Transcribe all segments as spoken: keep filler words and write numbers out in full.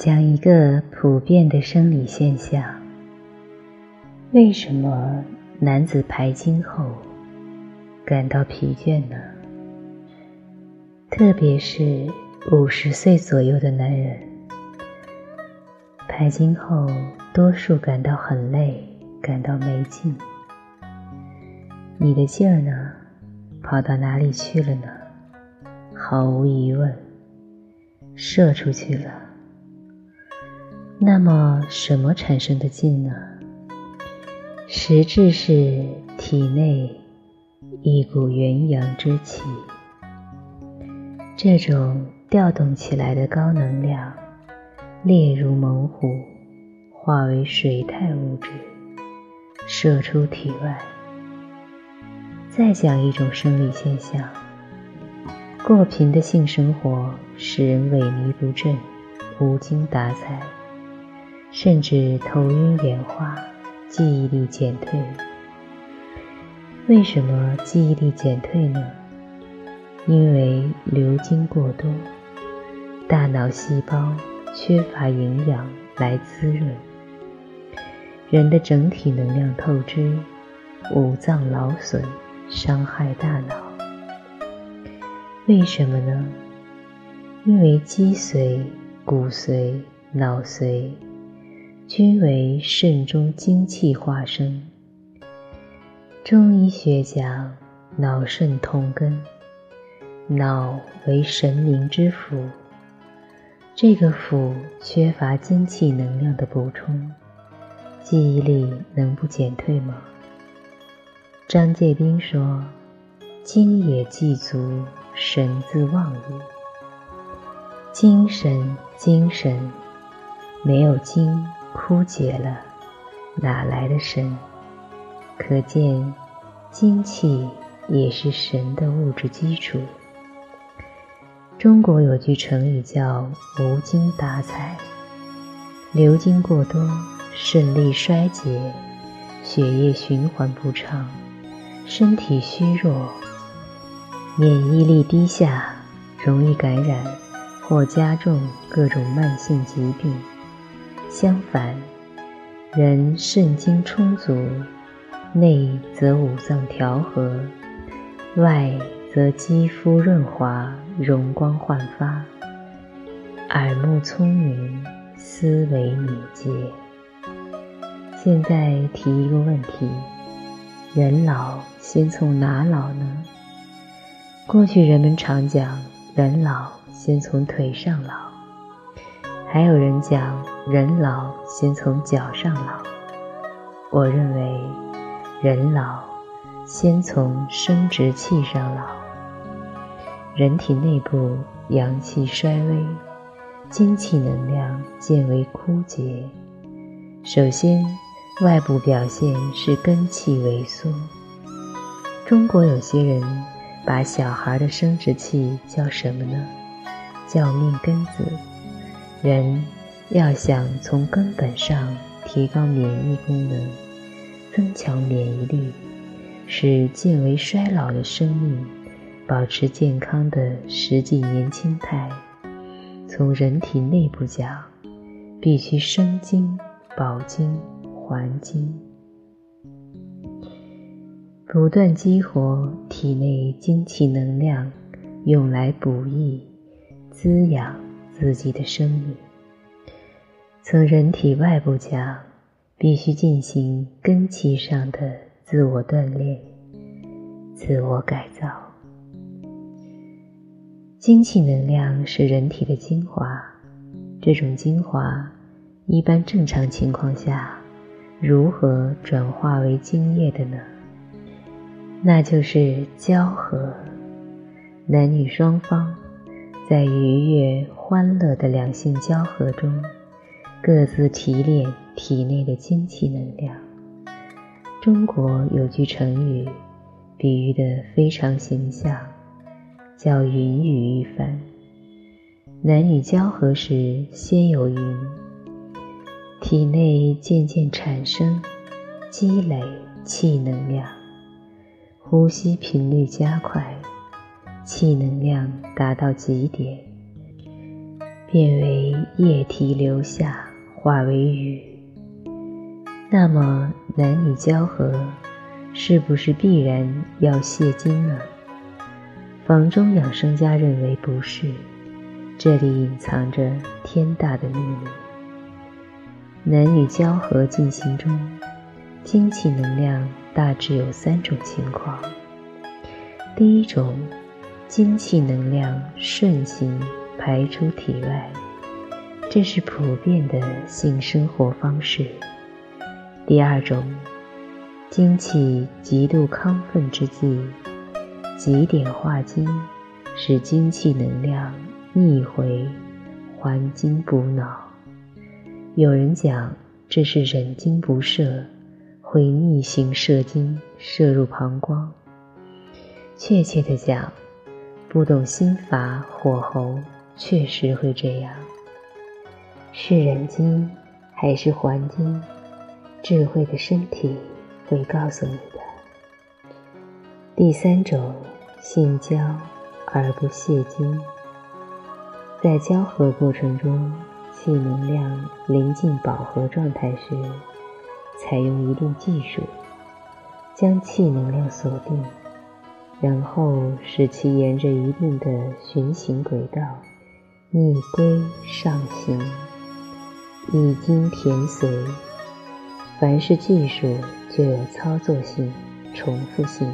讲一个普遍的生理现象：为什么男子排经后感到疲倦呢？特别是五十岁左右的男人，排经后多数感到很累，感到没劲。你的劲儿呢，跑到哪里去了呢？毫无疑问，射出去了。那么什么产生的劲呢？实质是体内一股元阳之气，这种调动起来的高能量列入猛虎，化为水态物质射出体外。再讲一种生理现象：过频的性生活使人萎靡不振，无精打采，甚至头晕眼花，记忆力减退。为什么记忆力减退呢？因为流经过多，大脑细胞缺乏营养来滋润，人的整体能量透支，五脏劳损，伤害大脑。为什么呢？因为肌髓、骨髓、脑髓均为肾中精气化生。中医学讲脑肾同根，脑为神明之府，这个府缺乏精气能量的补充，记忆力能不减退吗？张介宾说：精也既足，神自旺矣。精神精神，没有精枯竭了，哪来的神？可见精气也是神的物质基础。中国有句成语叫无精打采，流经过多，肾力衰竭，血液循环不畅，身体虚弱，免疫力低下，容易感染或加重各种慢性疾病。相反，人肾精充足，内则五脏调和，外则肌肤润滑，容光焕发，耳目聪明，思维敏捷。现在提一个问题：人老先从哪老呢？过去人们常讲人老先从腿上老，还有人讲人老先从脚上老。我认为人老先从生殖器上老。人体内部阳气衰微，精气能量渐为枯竭。首先，外部表现是根气萎缩。中国有些人把小孩的生殖器叫什么呢？叫命根子。人要想从根本上提高免疫功能，增强免疫力，使渐为衰老的生命保持健康的实际年轻态，从人体内部讲，必须生精、保精、还精，不断激活体内精气能量，用来补益、滋养自己的生命。从人体外部讲，必须进行根气上的自我锻炼、自我改造。精气能量是人体的精华，这种精华一般正常情况下如何转化为精液的呢？那就是交合。男女双方在愉悦欢乐的两性交合中，各自提炼体内的精气能量。中国有句成语比喻得非常形象，叫云雨一番。男女交合时，先有云，体内渐渐产生积累气能量，呼吸频率加快，气能量达到极点，变为液体流下，化为雨，那么男女交合是不是必然要泄精呢？房中养生家认为不是，这里隐藏着天大的秘密。男女交合进行中，精气能量大致有三种情况。第一种，精气能量顺行排出体外，这是普遍的性生活方式。第二种，精气极度亢奋之际，极点化精，使精气能量逆回，还精补脑。有人讲这是忍精不射，会逆行射精射入膀胱。确切地讲，不懂心法火候，确实会这样。是忍精还是还精，智慧的身体会告诉你的。第三种，性交而不泄精，在交合过程中，气能量临近饱和状态时，采用一定技术将气能量锁定，然后使其沿着一定的循行轨道逆归上行，一经填随。凡是技术就有操作性、重复性、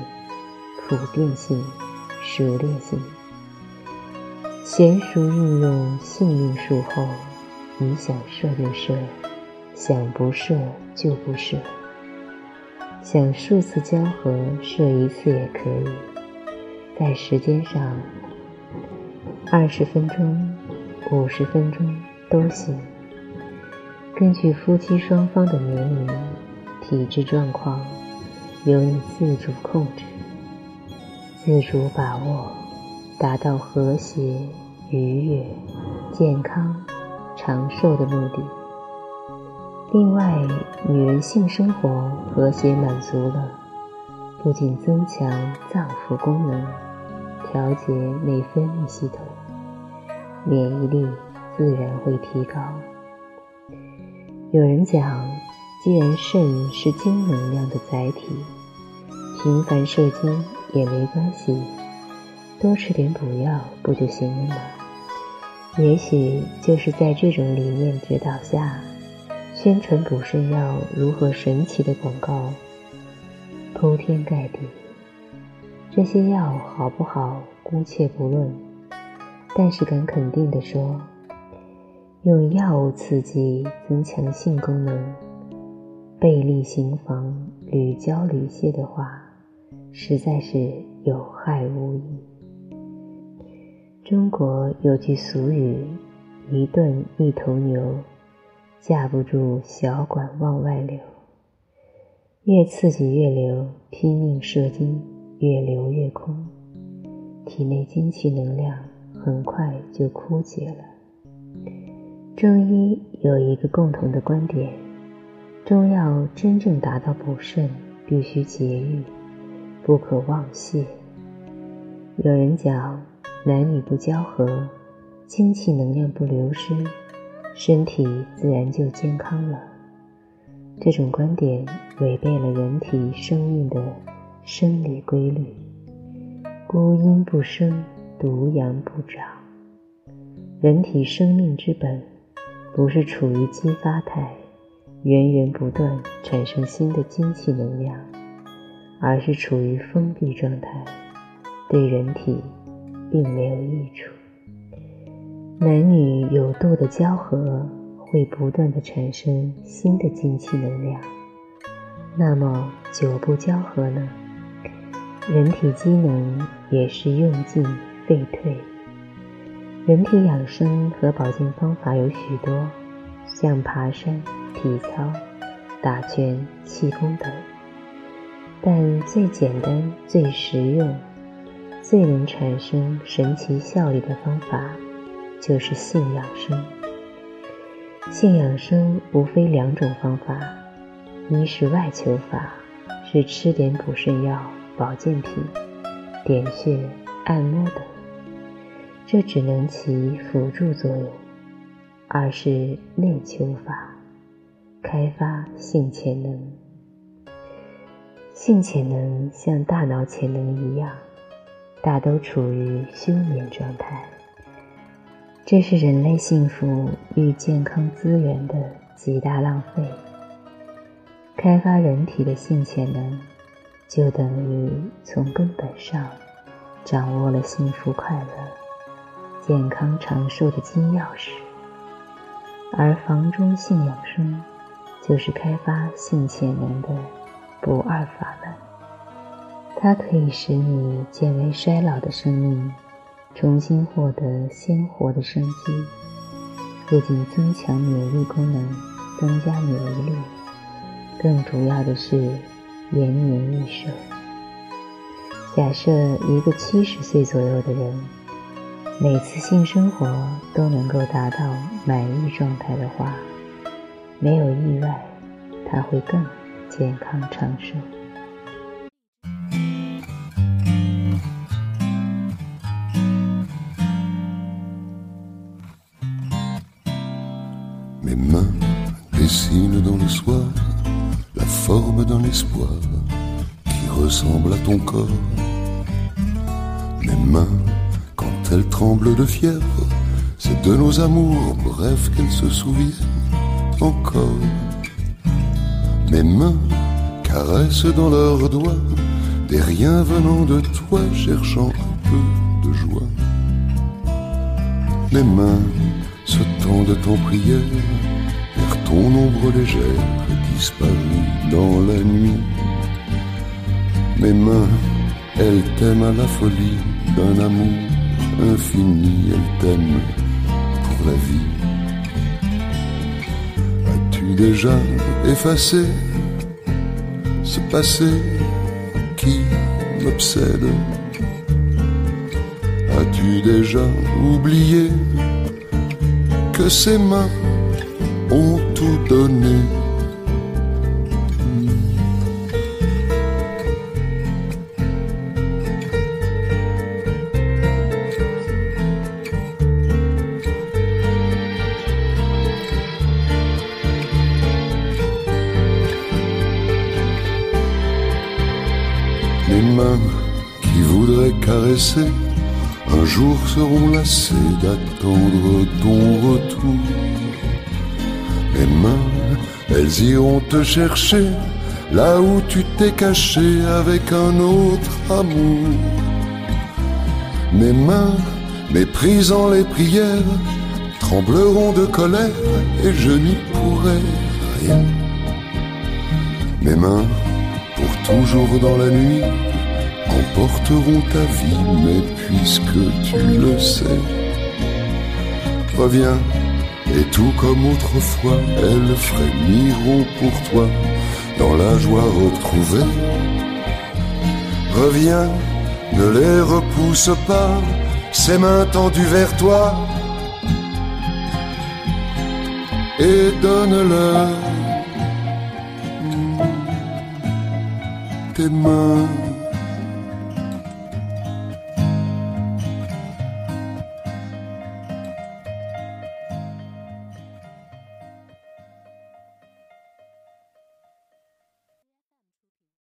普遍性、熟练性。娴熟运用性命术后，你想射就射，想不射就不射，想数次交合射一次也可以。在时间上，二十分钟、五十分钟都行，根据夫妻双方的年龄、体质状况，由你自主控制、自主把握，达到和谐、愉悦、健康、长寿的目的。另外，女人性生活和谐满足了，不仅增强脏腑功能，调节内分泌系统，免疫力自然会提高。有人讲，既然肾是精能量的载体，频繁射精也没关系，多吃点补药不就行了吗？也许就是在这种理念指导下，宣传补肾药如何神奇的广告铺天盖地。这些药好不好姑且不论，但是敢肯定地说，用药物刺激增强性功能，倍力行房屡教屡泄的话，实在是有害无益。中国有句俗语，一顿一头牛，架不住小管往外流，越刺激越流，拼命射精，越流越空，体内精气能量很快就枯竭了。中医有一个共同的观点，中药真正达到补肾，必须节欲，不可妄泄。有人讲，男女不交合，精气能量不流失，身体自然就健康了。这种观点违背了人体生命的生理规律，孤阴不生，独阳不长。人体生命之本不是处于激发态，源源不断产生新的精气能量，而是处于封闭状态，对人体并没有益处。男女有度的交合会不断地产生新的精气能量，那么久不交合呢？人体机能也是用尽废退。人体养生和保健方法有许多，像爬山、体操、打拳、气功等，但最简单、最实用、最能产生神奇效力的方法就是性养生。性养生无非两种方法，一是外求法，是吃点补肾药、保健品、点穴、按摩等，这只能起辅助作用，而是内求法，开发性潜能。性潜能像大脑潜能一样，大都处于休眠状态，这是人类幸福与健康资源的极大浪费。开发人体的性潜能，就等于从根本上掌握了幸福快乐、健康长寿的金钥匙。而房中性养生，就是开发性潜能的不二法门。它可以使你减为衰老的生命重新获得鲜活的生机，不仅增强免疫功能，增加免疫力，更主要的是延年益寿。假设一个七十岁左右的人，每次性生活都能够达到满意状态的话，没有意外，他会更健康长寿。Mes mains dessinent dans le soir la forme d'un espoir qui ressemble à ton corps. Mes mains, quand elles tremblent de fièvre, c'est de nos amours, bref, qu'elles se souviennent encore. Mes mains caressent dans leurs doigts des riens venant de toi, cherchant un peu de joie. Mes mains se tendent en prière vers ton ombre légère disparue dans la nuit. Mes mains, elles t'aiment à la folie d'un amour infini, elles t'aiment pour la vie. As-tu déjà effacé ce passé qui m'obsède? As-tu déjà oublié que ses mains ont tout donné? Mes mains qui voudraient caresser un jour seront lassés d'attendre ton retour. Mes mains, elles iront te chercher là où tu t'es caché avec un autre amour. Mes mains, méprisant les prières, trembleront de colère et je n'y pourrai rien. Mes mains, pour toujours dans la nuit, emporteront ta vie, mais puisque tu le sais, reviens, et tout comme autrefois, elles frémiront pour toi dans la joie retrouvée. Reviens, ne les repousse pas, ses mains tendues vers toi, et donne-leur tes mains.